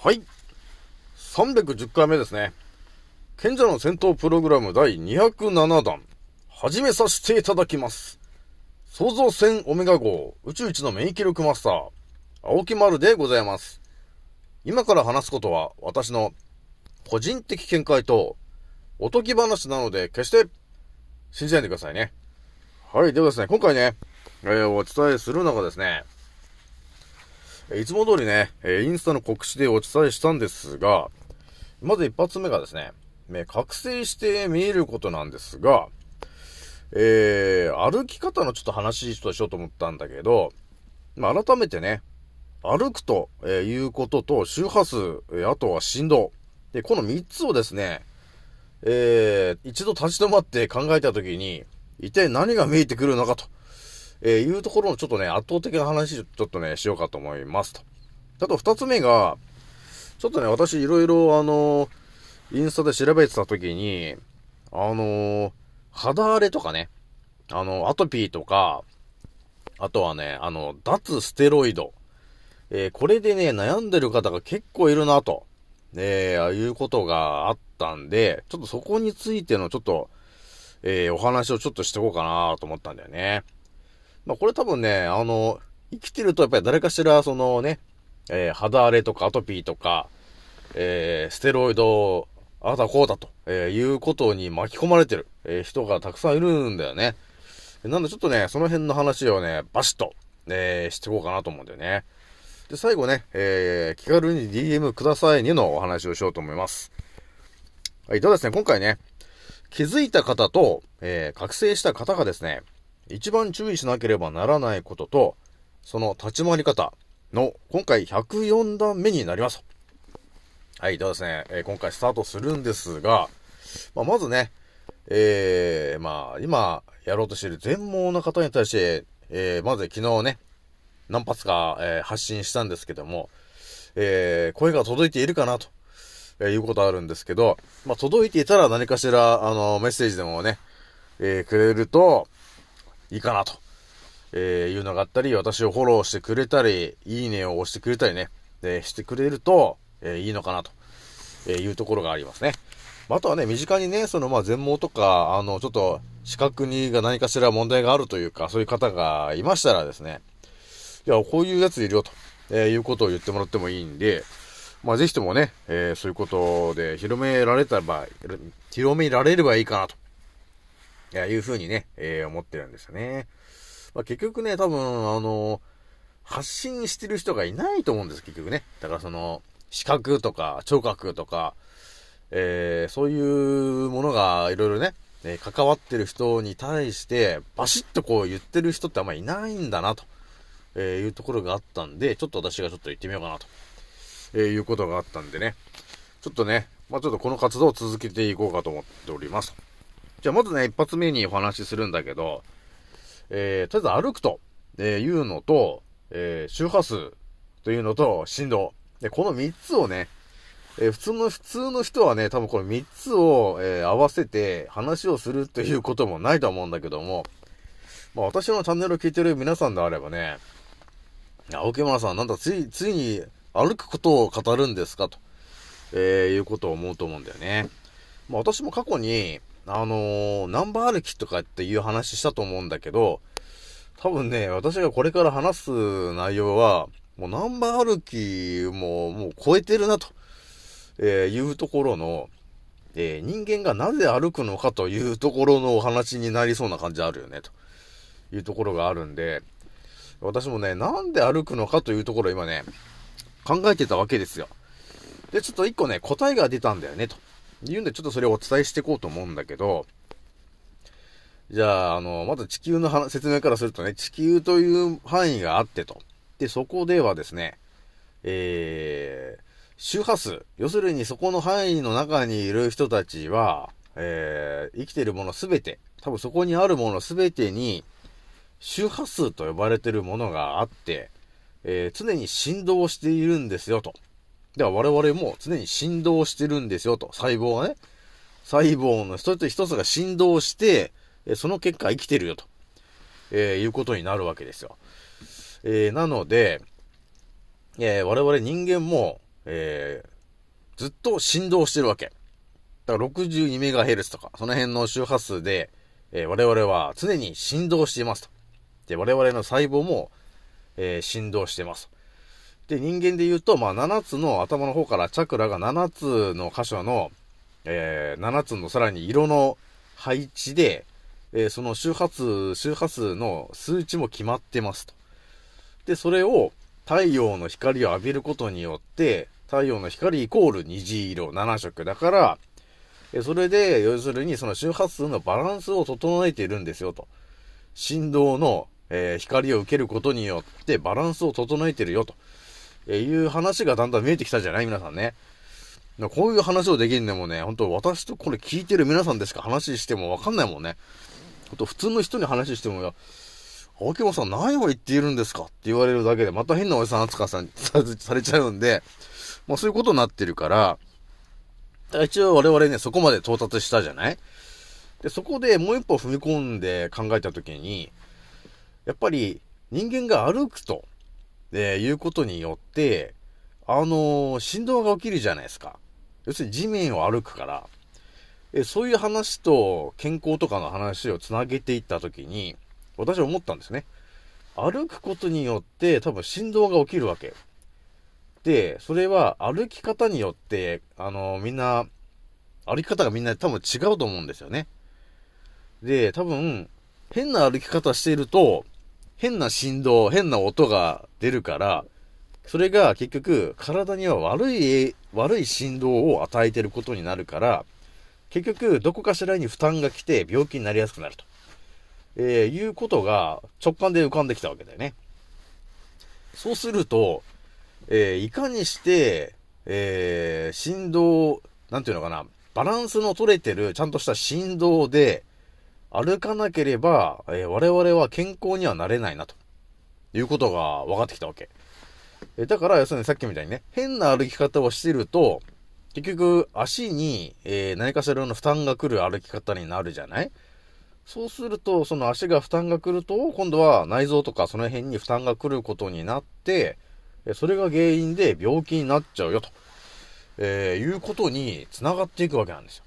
はい、310回目ですね。賢者の戦闘プログラム第207弾、始めさせていただきます。創造船オメガ号、宇宙一の免疫力マスター、青木丸でございます。今から話すことは私の個人的見解とおとぎ話なので、決して信じないでくださいね。はい、ではですね、今回ね、お伝えするのがですね、いつも通りね、インスタの告知でお伝えしたんですが、まず一発目がですね、覚醒して見えることなんですが、歩き方のちょっと話ちょっとしようと思ったんだけど、改めてね、歩くということと周波数、あとは振動。で、この3つをですね、一度立ち止まって考えたときに、一体何が見えてくるのかと。いうところのちょっとね、圧倒的な話、ちょっとね、しようかと思いますと。あと二つ目が、ちょっとね、私いろいろインスタで調べてたときに、肌荒れとかね、アトピーとか、あとはね、脱ステロイド。これでね、悩んでる方が結構いるなと、いうことがあったんで、ちょっとそこについてのちょっと、お話をちょっとしていこうかなと思ったんだよね。これ多分ね、生きてるとやっぱり誰かしら、そのね、肌荒れとかアトピーとか、ステロイド、あたこうだと、いうことに巻き込まれてる、人がたくさんいるんだよね。なんでちょっとね、その辺の話をね、バシッと、していこうかなと思うんだよね。で、最後ね、気軽に DM くださいねのお話をしようと思います。はい、ではですね、今回ね、気づいた方と、覚醒した方がですね、一番注意しなければならないことと、その立ち回り方の今回104段目になります。はい、ではですね、今回スタートするんですが、まずね、今やろうとしている全盲の方に対して、まず昨日ね、何発か、発信したんですけども、声が届いているかなと、いうことあるんですけど、届いていたら何かしら、メッセージでもね、くれると、いいかなと、いうのがあったり、私をフォローしてくれたり、いいねを押してくれたりね、してくれると、いいのかなと、いうところがありますね。あとはね、身近にね、その全盲とか、ちょっと視覚にが何かしら問題があるというか、そういう方がいましたらですね、いや、こういうやついるよと、いうことを言ってもらってもいいんで、ぜひともね、そういうことで広められればいいかなと。いうふうにね、思ってるんですよね。結局ね、多分、発信してる人がいないと思うんです、結局ね。だからその、視覚とか、聴覚とか、そういうものがいろいろね、関わってる人に対して、バシッとこう言ってる人ってあんまりいないんだな、というところがあったんで、ちょっと私がちょっと言ってみようかな、と、いうことがあったんでね。ちょっとね、ちょっとこの活動を続けていこうかと思っております。じゃあまずね、一発目にお話しするんだけど、とりあえず歩くというのと、周波数というのと振動。で、この3つをね、普通の人はね、多分この3つを、合わせて話をするということもないと思うんだけども、私のチャンネルを聞いてる皆さんであればね、青木村さん、なんだ、ついに歩くことを語るんですかと、いうことを思うと思うんだよね。私も過去に、ナンバー歩きとかっていう話したと思うんだけど、多分ね、私がこれから話す内容は、もうナンバー歩きもう超えてるなと、いうところの、人間がなぜ歩くのかというところのお話になりそうな感じあるよね、というところがあるんで、私もね、なんで歩くのかというところを今ね、考えてたわけですよ。で、ちょっと一個ね、答えが出たんだよね、というんで、ちょっとそれをお伝えしていこうと思うんだけど、じゃあ、まず地球の説明からするとね、地球という範囲があってと。で、そこではですね、周波数。要するにそこの範囲の中にいる人たちは、生きているものすべて、多分そこにあるものすべてに、周波数と呼ばれているものがあって、常に振動をしているんですよと。では我々も常に振動をしているんですよと。細胞はね、細胞の一つ一つが振動して、その結果生きてるよと、いうことになるわけですよ。なので、我々人間も、ずっと振動してるわけ。だから 62MHz とか、その辺の周波数で、我々は常に振動していますと。で、我々の細胞も、振動してますと。で、人間で言うと、まあ、7つの頭の方からチャクラが7つの箇所の、7つのさらに色の配置で、その周波数の数値も決まってますと。で、それを太陽の光を浴びることによって、太陽の光イコール虹色7色だから、それで、要するにその周波数のバランスを整えているんですよと。振動の、光を受けることによってバランスを整えてるよと、いう話がだんだん見えてきたじゃない皆さんね。こういう話をできるのもね、本当私とこれ聞いてる皆さんでしか話してもわかんないもんね。ほんと普通の人に話しても、青木さん何を言っているんですかって言われるだけで、また変なおじさん扱いされちゃうんで、まあそういうことになってるから、一応我々ね、そこまで到達したじゃない？で、そこでもう一歩踏み込んで考えたときに、やっぱり人間が歩くと、いうことによって、振動が起きるじゃないですか。要するに地面を歩くから、そういう話と健康とかの話をつなげていったときに、私は思ったんですね。歩くことによって多分振動が起きるわけ。で、それは歩き方によって、歩き方がみんな多分違うと思うんですよね。で、多分、変な歩き方していると、変な振動、変な音が出るから、それが結局、体には悪い振動を与えていることになるから、結局、どこかしらに負担が来て病気になりやすくなると。いうことが直感で浮かんできたわけだよね。そうすると、いかにして、振動、なんていうのかな、バランスの取れてるちゃんとした振動で歩かなければ、我々は健康にはなれないな、ということが分かってきたわけ。だから、要するにさっきみたいにね、変な歩き方をしてると、結局足に、何かしらの負担が来る歩き方になるじゃない？そうすると、その足が負担が来ると、今度は内臓とかその辺に負担が来ることになって、それが原因で病気になっちゃうよと、いうことに繋がっていくわけなんですよ。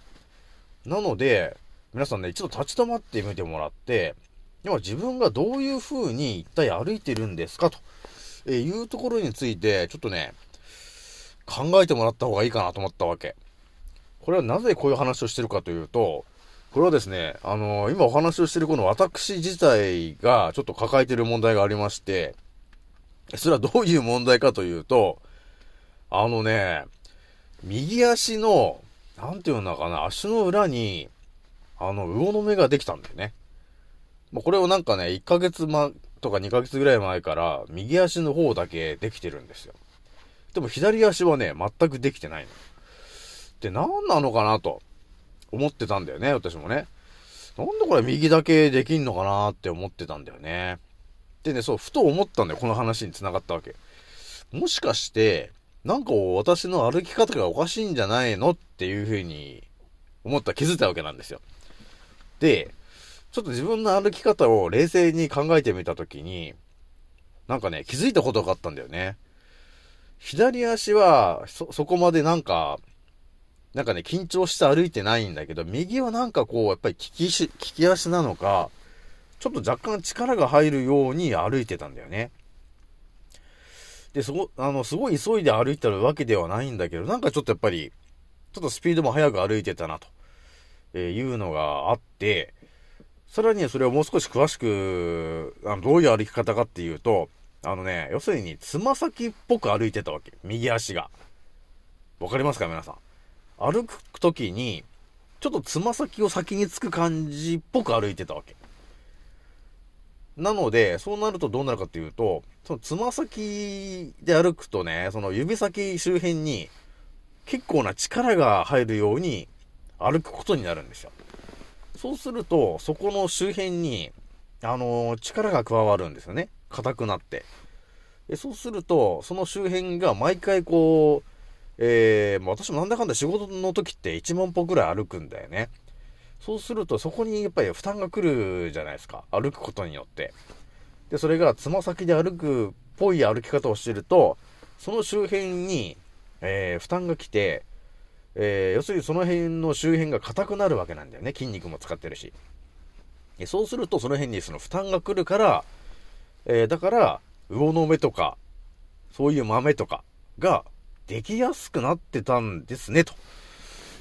なので、皆さんね、一度立ち止まってみてもらって、今自分がどういう風に一体歩いてるんですかというところについて、ちょっとね、考えてもらった方がいいかなと思ったわけ。これはなぜこういう話をしてるかというと、これはですね、今お話をしているこの私自体がちょっと抱えている問題がありまして、それはどういう問題かというと、右足の、なんていうのかな、足の裏に、魚の目ができたんだよね。これをなんかね、1ヶ月前とか2ヶ月ぐらい前から、右足の方だけできてるんですよ。でも左足はね、全くできてないの。で、なんなのかなと。思ってたんだよね、私もね。なんでこれ右だけできんのかなーって思ってたんだよね。でね、そう、ふと思ったんだよ、この話に繋がったわけ。もしかして、なんか私の歩き方がおかしいんじゃないのっていうふうに思った、気づいたわけなんですよ。で、ちょっと自分の歩き方を冷静に考えてみたときに、なんかね、気づいたことがあったんだよね。左足は、そこまでなんか、なんかね、緊張して歩いてないんだけど、右はなんかこう、やっぱり利き足なのか、ちょっと若干力が入るように歩いてたんだよね。で、すごい急いで歩いてるわけではないんだけど、なんかちょっとやっぱり、ちょっとスピードも速く歩いてたな、というのがあって、さらにそれをもう少し詳しく、どういう歩き方かっていうと、要するに、つま先っぽく歩いてたわけ。右足が。わかりますか、皆さん。歩くときに、ちょっとつま先を先につく感じっぽく歩いてたわけ。なので、そうなるとどうなるかっていうと、そのつま先で歩くとね、その指先周辺に結構な力が入るように歩くことになるんですよ。そうすると、そこの周辺に、力が加わるんですよね。硬くなって。で、そうすると、その周辺が毎回こう、私もなんだかんだ仕事の時って1万歩くらい歩くんだよね。そうするとそこにやっぱり負担が来るじゃないですか。歩くことによって。で、それがつま先で歩くっぽい歩き方をしてると、その周辺に、負担が来て、要するにその辺の周辺が硬くなるわけなんだよね。筋肉も使ってるし。で、そうするとその辺にその負担が来るから、だから魚の目とか、そういう豆とかが、できやすくなってたんですね、と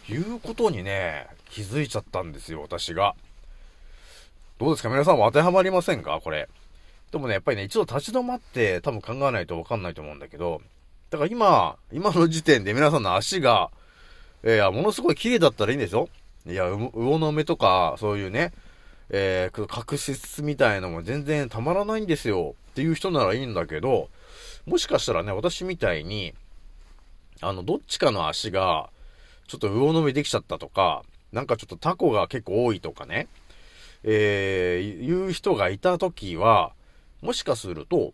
いうことにね、気づいちゃったんですよ、私が。どうですか、皆さんも当てはまりませんか、これ。でもね、やっぱりね、一度立ち止まって多分考えないと分かんないと思うんだけど、だから今の時点で皆さんの足が、ものすごい綺麗だったらいいんですよ。いや、魚の目とか、そういうね、角質みたいのも全然たまらないんですよ、っていう人ならいいんだけど、もしかしたらね、私みたいに、どっちかの足が、ちょっと魚の目できちゃったとか、なんかちょっとタコが結構多いとかね、いう人がいたときは、もしかすると、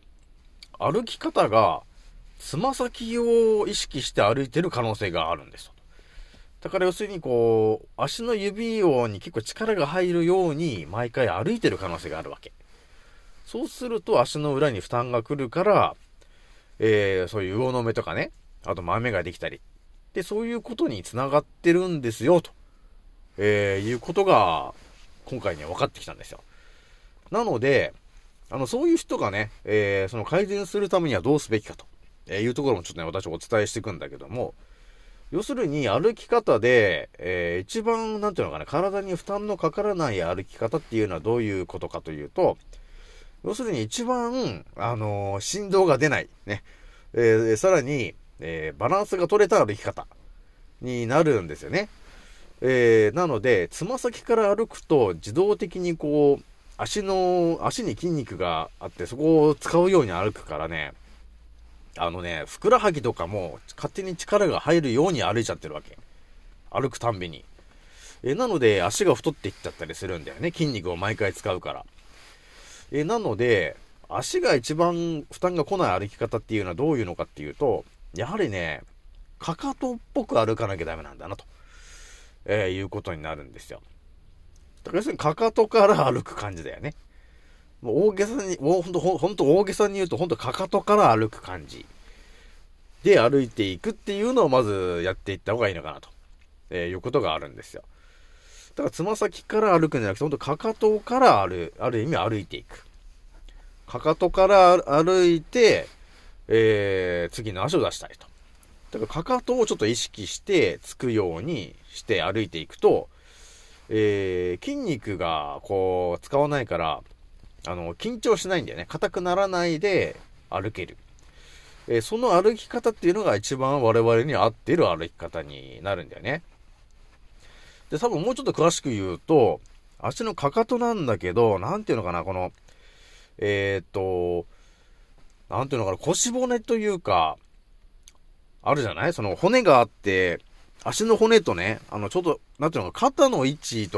歩き方が、つま先を意識して歩いてる可能性があるんです。だから要するにこう、足の指に結構力が入るように、毎回歩いてる可能性があるわけ。そうすると、足の裏に負担が来るから、そういう魚の目とかね、あと豆ができたり。で、そういうことに繋がってるんですよ、と、いうことが、今回ね、分かってきたんですよ。なので、そういう人がね、その改善するためにはどうすべきかと、いうところもちょっとね、私お伝えしていくんだけども、要するに歩き方で、一番、なんていうのかな、体に負担のかからない歩き方っていうのはどういうことかというと、要するに一番、振動が出ない、ね。さらに、バランスが取れた歩き方になるんですよね。なので、つま先から歩くと自動的にこう、足に筋肉があってそこを使うように歩くからね、ふくらはぎとかも勝手に力が入るように歩いちゃってるわけ。歩くたんびに。なので、足が太っていっちゃったりするんだよね。筋肉を毎回使うから。なので、足が一番負担が来ない歩き方っていうのはどういうのかっていうと、やはりね、かかとっぽく歩かなきゃダメなんだなと、いうことになるんですよ。だから要するにかかとから歩く感じだよね。もう大げさに、ほんと大げさに言うと、ほんとかかとから歩く感じで歩いていくっていうのをまずやっていった方がいいのかなと、いうことがあるんですよ。だからつま先から歩くんじゃなくて、ほんとかかとからある意味歩いていく。かかとから歩いて、次の足を出したいと。だから、かかとをちょっと意識して、つくようにして歩いていくと、筋肉が、こう、使わないから、緊張しないんだよね。硬くならないで歩ける。その歩き方っていうのが一番我々に合っている歩き方になるんだよね。で、多分もうちょっと詳しく言うと、足のかかとなんだけど、なんていうのかな、この、なんていうのかな、腰骨というか、あるじゃない？その骨があって、足の骨とね、ちょっと、なんていうのかな、肩の位置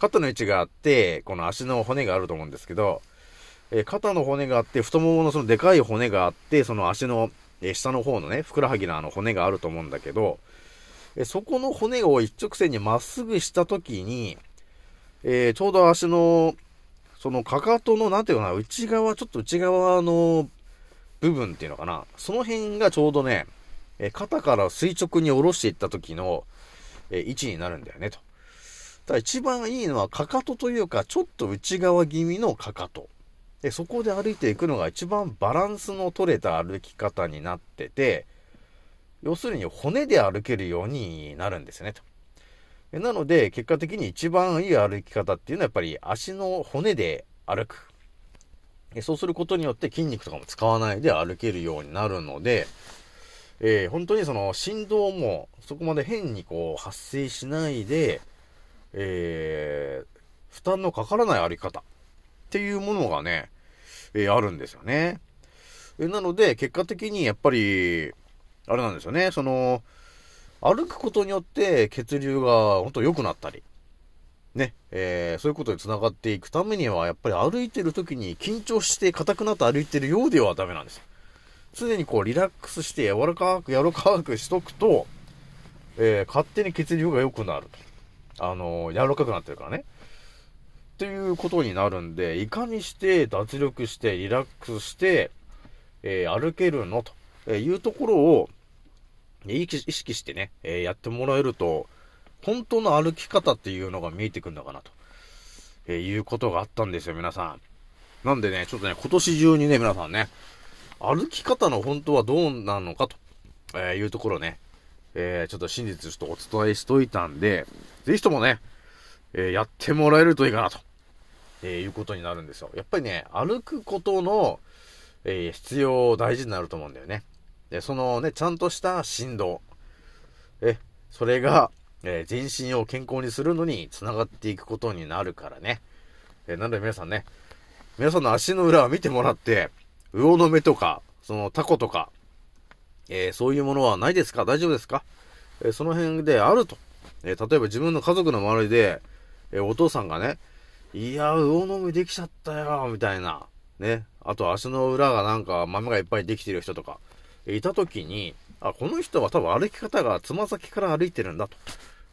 があって、この足の骨があると思うんですけど、肩の骨があって、太もものそのでかい骨があって、その足の、下の方のね、ふくらはぎの骨があると思うんだけど、そこの骨を一直線にまっすぐしたときに、ちょうど足の、そのかかとの、なんていうのかな、ちょっと内側の部分っていうのかな、その辺がちょうどね、肩から垂直に下ろしていった時の、位置になるんだよねと。ただ一番いいのはかかとというかちょっと内側気味のかかとで、そこで歩いていくのが一番バランスの取れた歩き方になってて、要するに骨で歩けるようになるんですねと。なので結果的に一番いい歩き方っていうのはやっぱり足の骨で歩く。そうすることによって筋肉とかも使わないで歩けるようになるので、本当にその振動もそこまで変にこう発生しないで、負担のかからない歩き方っていうものがね、あるんですよね。なので結果的にやっぱりあれなんですよね、その歩くことによって血流が本当良くなったりね、そういうことにつながっていくためにはやっぱり歩いてる時に緊張して硬くなって歩いてるようではダメなんですよ。常にこうリラックスして柔らかくしとくと、勝手に血流が良くなる、柔らかくなってるからねっていうことになるんで、いかにして脱力してリラックスして、歩けるのというところを意識してね、やってもらえると本当の歩き方っていうのが見えてくるのかなと、いうことがあったんですよ皆さん。なんでねちょっとね今年中にね皆さんね歩き方の本当はどうなのかというところね、ちょっと真実ちょっとお伝えしといたんで、ぜひともね、やってもらえるといいかなと、いうことになるんですよ。やっぱりね歩くことの、必要大事になると思うんだよね。でそのねちゃんとした振動、それが全身を健康にするのにつながっていくことになるからね。なので皆さんね、皆さんの足の裏を見てもらって、魚の目とか、そのタコとか、そういうものはないですか？大丈夫ですか？その辺であると。例えば自分の家族の周りで、お父さんがね、いや、魚の目できちゃったよ、みたいな。ね。あと足の裏がなんか豆がいっぱいできてる人とか、いたときに、あ、この人は多分歩き方がつま先から歩いてるんだ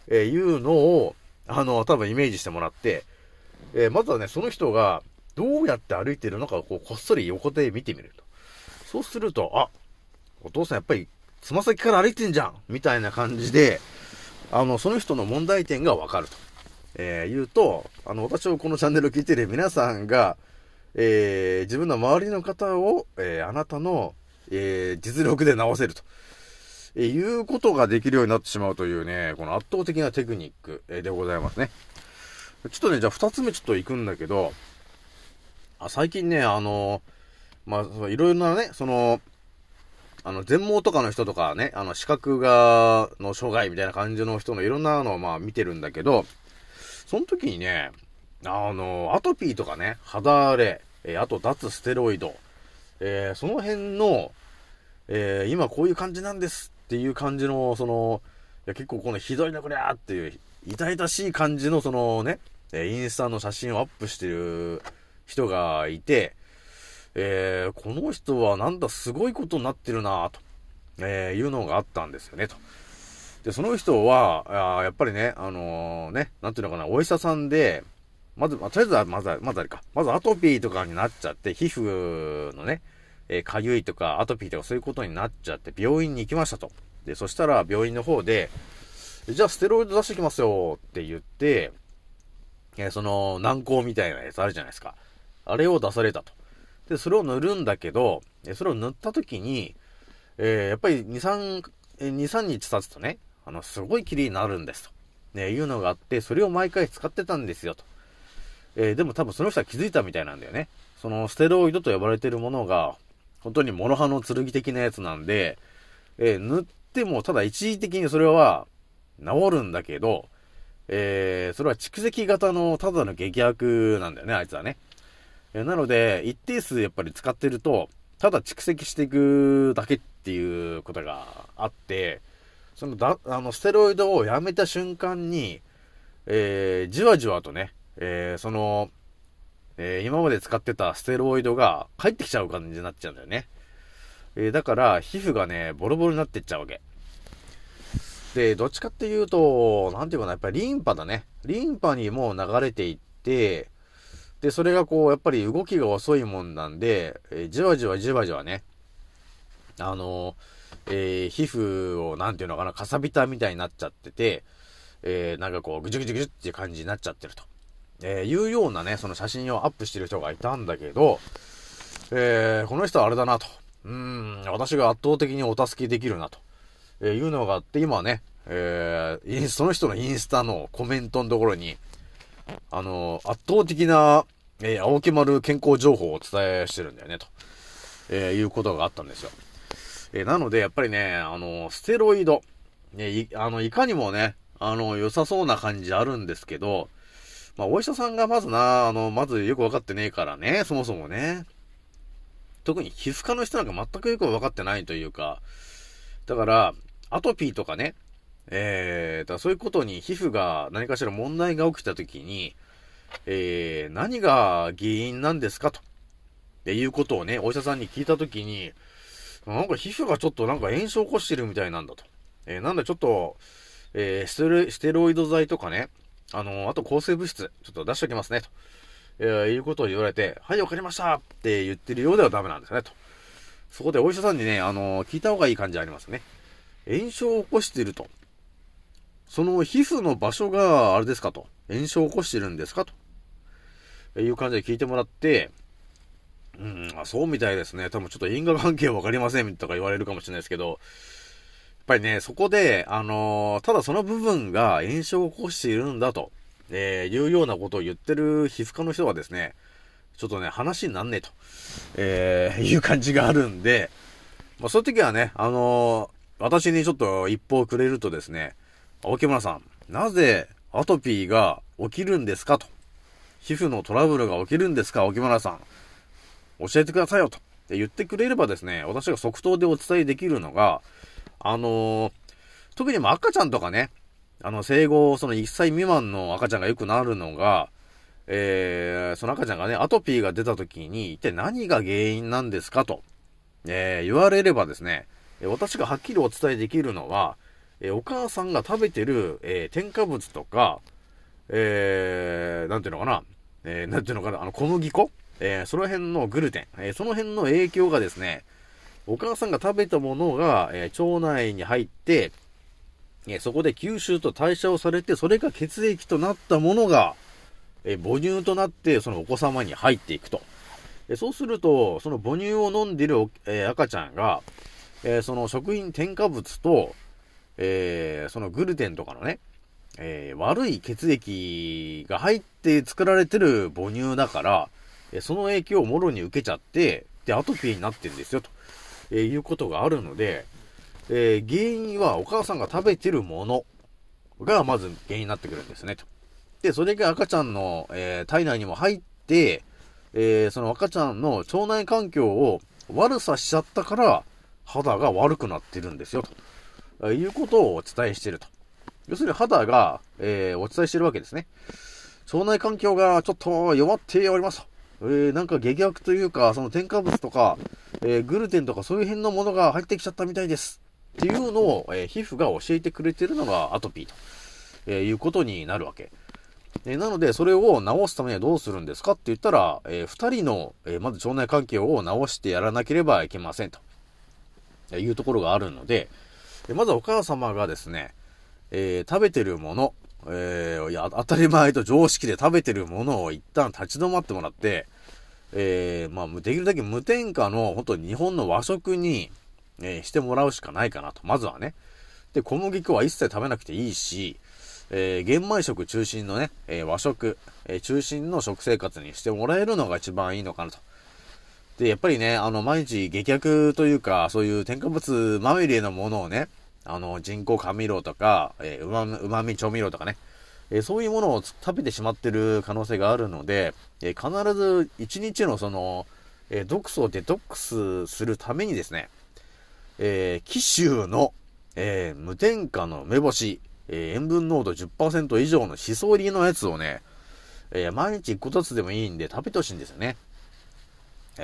と。いうのを、多分イメージしてもらって、まずはね、その人がどうやって歩いてるのかをこっそり横で見てみると。そうすると、あ、お父さんやっぱりつま先から歩いてんじゃんみたいな感じで、その人の問題点がわかると。言うと、私はこのチャンネルを聞いてる皆さんが、自分の周りの方を、あなたの、実力で直せると。いうことができるようになってしまうというね、この圧倒的なテクニックでございますね。ちょっとね、じゃあ二つ目ちょっと行くんだけど、最近ね、いろいろなね、全盲とかの人とかね、視覚が、の障害みたいな感じの人のいろんなのを見てるんだけど、その時にね、アトピーとかね、肌荒れ、あと脱ステロイド、その辺の、今こういう感じなんですっていう感じの、いや結構このひどいなこりゃーっていう、痛々しい感じのインスタの写真をアップしてる人がいて、この人はなんだすごいことになってるなと、いうのがあったんですよねと。で、その人は、やっぱりね、なんていうのかな、お医者さんで、まずアトピーとかになっちゃって、皮膚のね、かゆいとかアトピーとかそういうことになっちゃって病院に行きましたと。で、そしたら病院の方で、じゃあステロイド出してきますよって言って、軟膏みたいなやつあるじゃないですか。あれを出されたと。で、それを塗るんだけど、それを塗った時に、やっぱり2、3日経つとね、すごい綺麗になるんですと。ね、いうのがあって、それを毎回使ってたんですよと。でも多分その人は気づいたみたいなんだよね。そのステロイドと呼ばれてるものが、本当に諸刃の剣的なやつなんで、塗ってもただ一時的にそれは治るんだけど、それは蓄積型のただの劇薬なんだよね、あいつはね。なので、一定数やっぱり使ってると、ただ蓄積していくだけっていうことがあって、ステロイドをやめた瞬間に、じわじわとね、今まで使ってたステロイドが帰ってきちゃう感じになっちゃうんだよね。だから皮膚がね、ボロボロになってっちゃうわけ。で、どっちかっていうと、なんていうかな、やっぱりリンパだね。リンパにもう流れていって、で、それがこう、やっぱり動きが遅いもんなんで、じわじわね、皮膚をなんていうのかな、かさびたみたいになっちゃってて、なんかこうぐじゅぐじゅぐじゅっていう感じになっちゃってると、いうようなね、その写真をアップしてる人がいたんだけど、この人はあれだなと、私が圧倒的にお助けできるなと、いうのがあって、今ね、その人のインスタのコメントのところに、圧倒的な、青木丸健康情報をお伝えしてるんだよね、と、いうことがあったんですよ。なので、やっぱりね、ステロイド、いかにもね、良さそうな感じあるんですけど、まあ、お医者さんがまずな、まずよくわかってねえからね、そもそもね。特に皮膚科の人なんか全くよくわかってないというか、だから、アトピーとかね、だそういうことに皮膚が何かしら問題が起きたときに、何が原因なんですかとっていうことをね、お医者さんに聞いたときに、なんか皮膚がちょっとなんか炎症を起こしてるみたいなんだと。なんだちょっと、ステロイド剤とかね、あと抗生物質、ちょっと出しておきますねと、いうことを言われて、はい、わかりましたって言ってるようではダメなんですねと。そこでお医者さんにね、聞いた方がいい感じありますね。炎症を起こしていると。その皮膚の場所があれですかと、炎症を起こしてるんですかという感じで聞いてもらって、そうみたいですね。多分ちょっと因果関係わかりませんとか言われるかもしれないですけど、やっぱりね、そこで、ただその部分が炎症を起こしているんだと、いうようなことを言ってる皮膚科の人はですね、ちょっとね、話になんねえと、いう感じがあるんで、まあそういう時はね、私にちょっと一報をくれるとですね、青木村さん、なぜアトピーが起きるんですかと。皮膚のトラブルが起きるんですか、青木村さん。教えてくださいよと。で言ってくれればですね、私が即答でお伝えできるのが、特にも赤ちゃんとかね、生後、その1歳未満の赤ちゃんがよくなるのが、その赤ちゃんがね、アトピーが出た時に、一体何が原因なんですかと、言われればですね、私がはっきりお伝えできるのは、お母さんが食べてる、添加物とか、なんていうのかな、なんていうのかな、小麦粉、その辺のグルテン、その辺の影響がですね、お母さんが食べたものが、腸内に入って、そこで吸収と代謝をされて、それが血液となったものが、母乳となって、そのお子様に入っていくと。そうすると、その母乳を飲んでいる、赤ちゃんが、その食品添加物と、そのグルテンとかのね、悪い血液が入って作られてる母乳だから、その影響をもろに受けちゃって、で、アトピーになってるんですよ、と、いうことがあるので、原因はお母さんが食べてるものがまず原因になってくるんですね、と。で、それが赤ちゃんの、体内にも入って、その赤ちゃんの腸内環境を悪さしちゃったから、肌が悪くなってるんですよ、と。いうことをお伝えしていると。要するに肌が、お伝えしているわけですね。腸内環境がちょっと弱っておりますと。なんか激悪というか、その添加物とか、グルテンとかそういう辺のものが入ってきちゃったみたいです。っていうのを、皮膚が教えてくれているのがアトピーと、いうことになるわけ。なので、それを治すためにはどうするんですかって言ったら、二人の、まず腸内環境を治してやらなければいけませんと。いうところがあるので、まずお母様がですね、食べてるもの、当たり前と常識で食べてるものを一旦立ち止まってもらって、まあ、できるだけ無添加の、本当に日本の和食に、してもらうしかないかなと。まずはね。で、小麦粉は一切食べなくていいし、玄米食中心のね、和食、中心の食生活にしてもらえるのが一番いいのかなと。で、やっぱりね、毎日激薬というか、そういう添加物まみれのものをね、人工甘味料とか、うまみ調味料とかね、そういうものを食べてしまってる可能性があるので、必ず一日のその、毒素をデトックスするためにですね、紀州の、無添加の梅干し、塩分濃度 10% 以上のシソ入りのやつをね、毎日1個ずつでもいいんで食べてほしいんですよね。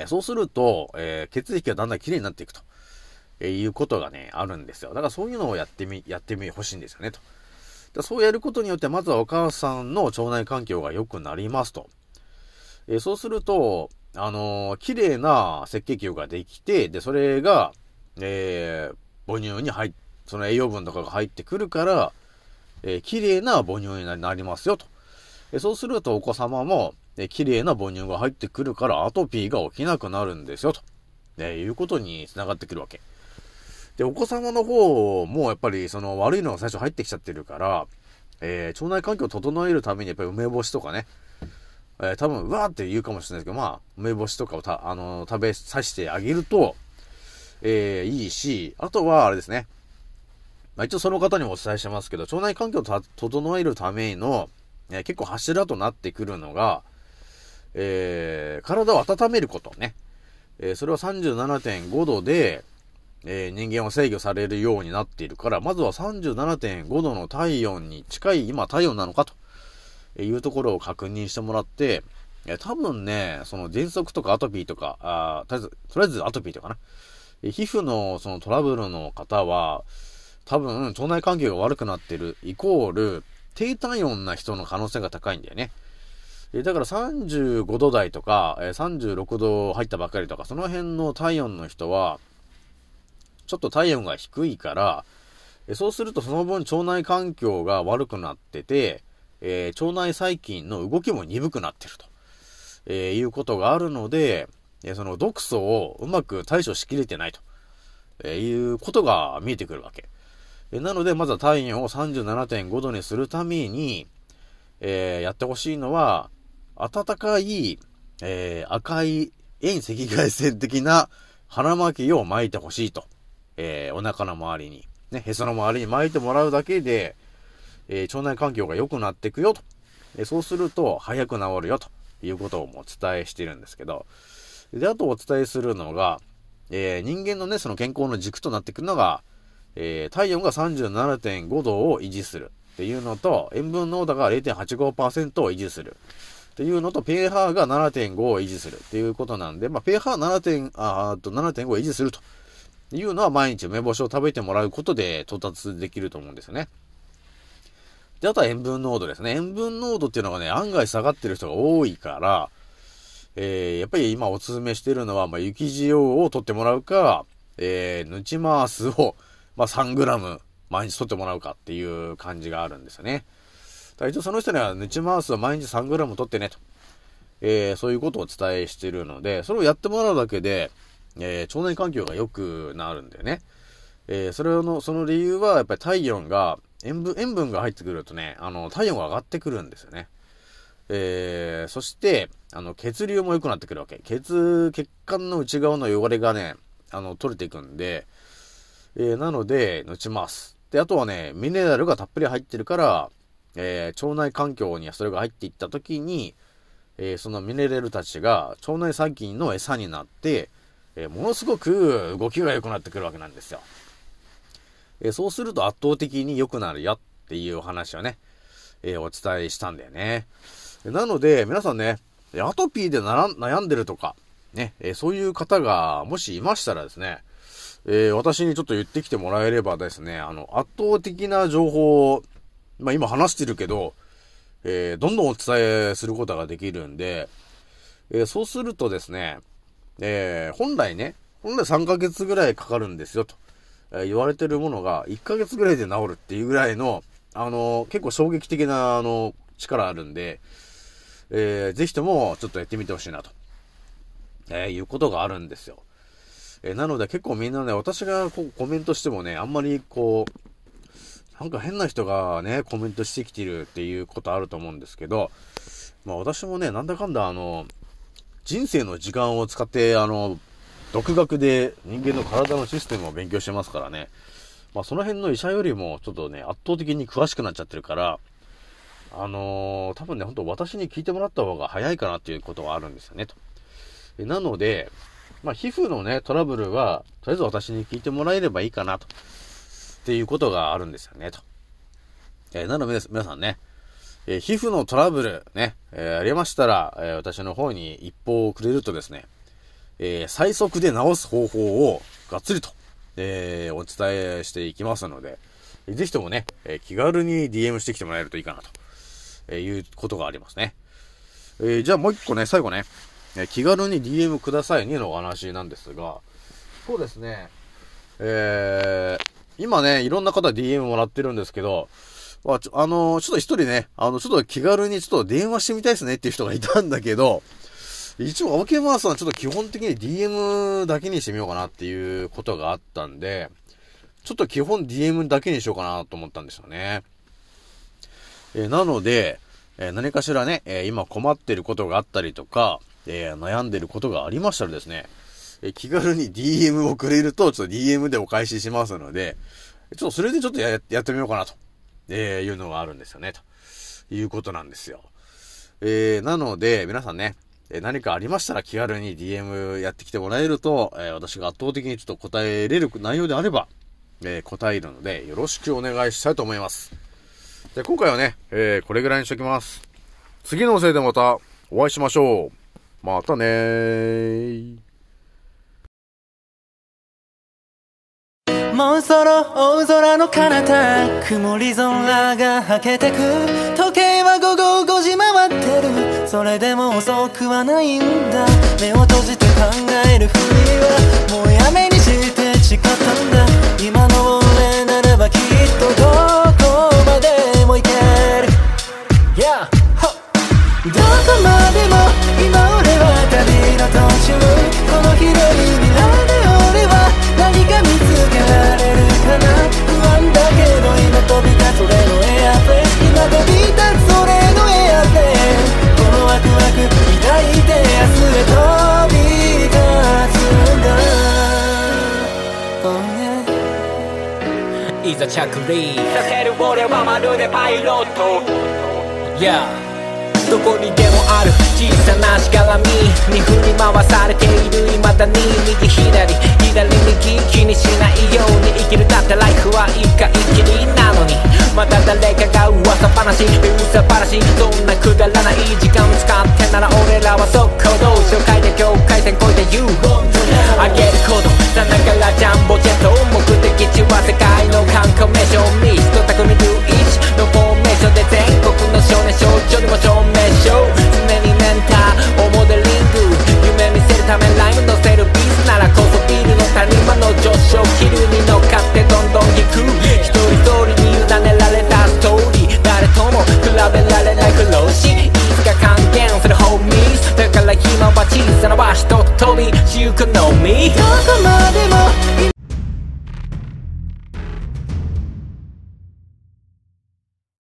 そうすると、血液がだんだんきれいになっていくと、いうことがね、あるんですよ。だからそういうのをやってみほしいんですよね、と。だそうやることによって、まずはお母さんの腸内環境が良くなりますと。そうすると、きれいな赤血球ができて、で、それが、母乳に入っその栄養分とかが入ってくるから、綺麗な母乳になりますよと。そうするとお子様も、綺麗な母乳が入ってくるからアトピーが起きなくなるんですよと、いうことにつながってくるわけ。で、お子様の方もやっぱりその悪いのが最初入ってきちゃってるから、腸内環境を整えるためにやっぱり梅干しとかね、多分うわーって言うかもしれないですけど、まあ梅干しとかを食べさせてあげると、いいし、あとはあれですね、まあ、一応その方にもお伝えしてますけど、腸内環境を整えるための、結構柱となってくるのが、体を温めることね。それは 37.5 度で、人間は制御されるようになっているから、まずは 37.5 度の体温に近い、今体温なのかというところを確認してもらって、多分ね、その喘息とかアトピーとか、とりあえずアトピーとかな、皮膚のそのトラブルの方は、多分、腸内環境が悪くなってる、イコール、低体温な人の可能性が高いんだよね。だから35度台とか、36度入ったばかりとか、その辺の体温の人は、ちょっと体温が低いから、そうするとその分腸内環境が悪くなってて、腸内細菌の動きも鈍くなってると、いうことがあるので、その毒素をうまく対処しきれてないと、いうことが見えてくるわけ。なので、まずは体温を 37.5 度にするために、やってほしいのは、暖かい、赤い遠赤外線的な腹巻きを巻いてほしいと、お腹の周りに、ね、へその周りに巻いてもらうだけで、腸内環境が良くなっていくよと、そうすると早く治るよということをもお伝えしているんですけど、で、あとお伝えするのが、人間のね、その健康の軸となっていくのが、体温が 37.5 度を維持するっていうのと、塩分濃度が 0.85% を維持するっていうのと、pH が 7.5 を維持するっていうことなんで、まあ、pH7.5 を維持するというのは毎日梅干しを食べてもらうことで到達できると思うんですよね。で、あとは塩分濃度ですね。塩分濃度っていうのがね、案外下がってる人が多いから、やっぱり今お勧めしてるのは、まあ、雪塩を取ってもらうか、ぬちまーすをまあ、3g 毎日取ってもらうかっていう感じがあるんですよね。一応その人にはヌチマウスを毎日 3g 取ってねと、そういうことをお伝えしているので、それをやってもらうだけで、腸内環境が良くなるんだよね。その理由はやっぱり体温が塩分が入ってくるとね、体温が上がってくるんですよね。そして血流も良くなってくるわけ。血管の内側の汚れがね、取れていくんで。なので、ぬちます。で、あとはね、ミネラルがたっぷり入ってるから、腸内環境にそれが入っていったときに、そのミネラルたちが腸内細菌の餌になって、ものすごく動きが良くなってくるわけなんですよ。そうすると圧倒的に良くなるよっていうお話をね、お伝えしたんだよね。なので、皆さんね、アトピーで悩んでるとか、ね、そういう方がもしいましたらですね、私にちょっと言ってきてもらえればですね、圧倒的な情報を、まあ今話してるけど、どんどんお伝えすることができるんで、そうするとですね、本来3ヶ月ぐらいかかるんですよと、言われてるものが1ヶ月ぐらいで治るっていうぐらいの、結構衝撃的な、力あるんで、ぜひともちょっとやってみてほしいなと、いうことがあるんですよ。なので結構みんなね、私がこうコメントしてもね、あんまりこう、なんか変な人がね、コメントしてきてるっていうことあると思うんですけど、まあ私もね、なんだかんだ人生の時間を使って、独学で人間の体のシステムを勉強してますからね、まあその辺の医者よりもちょっとね、圧倒的に詳しくなっちゃってるから、多分ね、ほんと私に聞いてもらった方が早いかなっていうことはあるんですよね、と。なので、まあ、皮膚のね、トラブルは、とりあえず私に聞いてもらえればいいかな、と。っていうことがあるんですよね、と。なので、皆さんね、皮膚のトラブル、ね、ありましたら、私の方に一報をくれるとですね、最速で治す方法を、がっつりと、お伝えしていきますので、ぜひともね、気軽に DM してきてもらえるといいかな、ということがありますね。じゃあもう一個ね、最後ね、気軽に DM くださいねのお話なんですが、そうですね、今ね、いろんな方 DM もらってるんですけど、ちょっと一人ね、ちょっと気軽にちょっと電話してみたいですねっていう人がいたんだけど、一応、OKマースはちょっと基本的に DM だけにしてみようかなっていうことがあったんで、ちょっと基本 DM だけにしようかなと思ったんですよね。なので、何かしらね、今困ってることがあったりとか、悩んでることがありましたらですね、気軽に DM をくれると、ちょっと DM でお返ししますので、ちょっとそれでちょっと やってみようかなと、いうのがあるんですよね、ということなんですよ。なので、皆さんね、何かありましたら気軽に DM やってきてもらえると、私が圧倒的にちょっと答えれる内容であれば、答えるのでよろしくお願いしたいと思います。で、今回はね、これぐらいにしておきます。次のおせいでまたお会いしましょう。またねー。もうそろ大空の彼方、曇り空がはけてく。時計は午後5時回ってる。それでも遅くはないんだ。目を閉じて考えるふりはもうやめにして誓ったんだ。今の俺ならばきっとどこまでも行ける。Yeah. どこまでも今俺は旅の途中。この広い未来で俺は何か見つけられるかな。不安だけど今飛び立つ俺のエアフェイス。今飛び立つ俺のエアフェイス。このワクワク抱いて明日へ飛び立つんだ。いざ着陸させる俺はまるでパイロット、yeah. どこにでもある小さなしがらみに振り回されている。未だに右左左右気にしないように生きる。だってライフは一回きりなのにまた誰かが噂話、噂話、そんなくだらない時間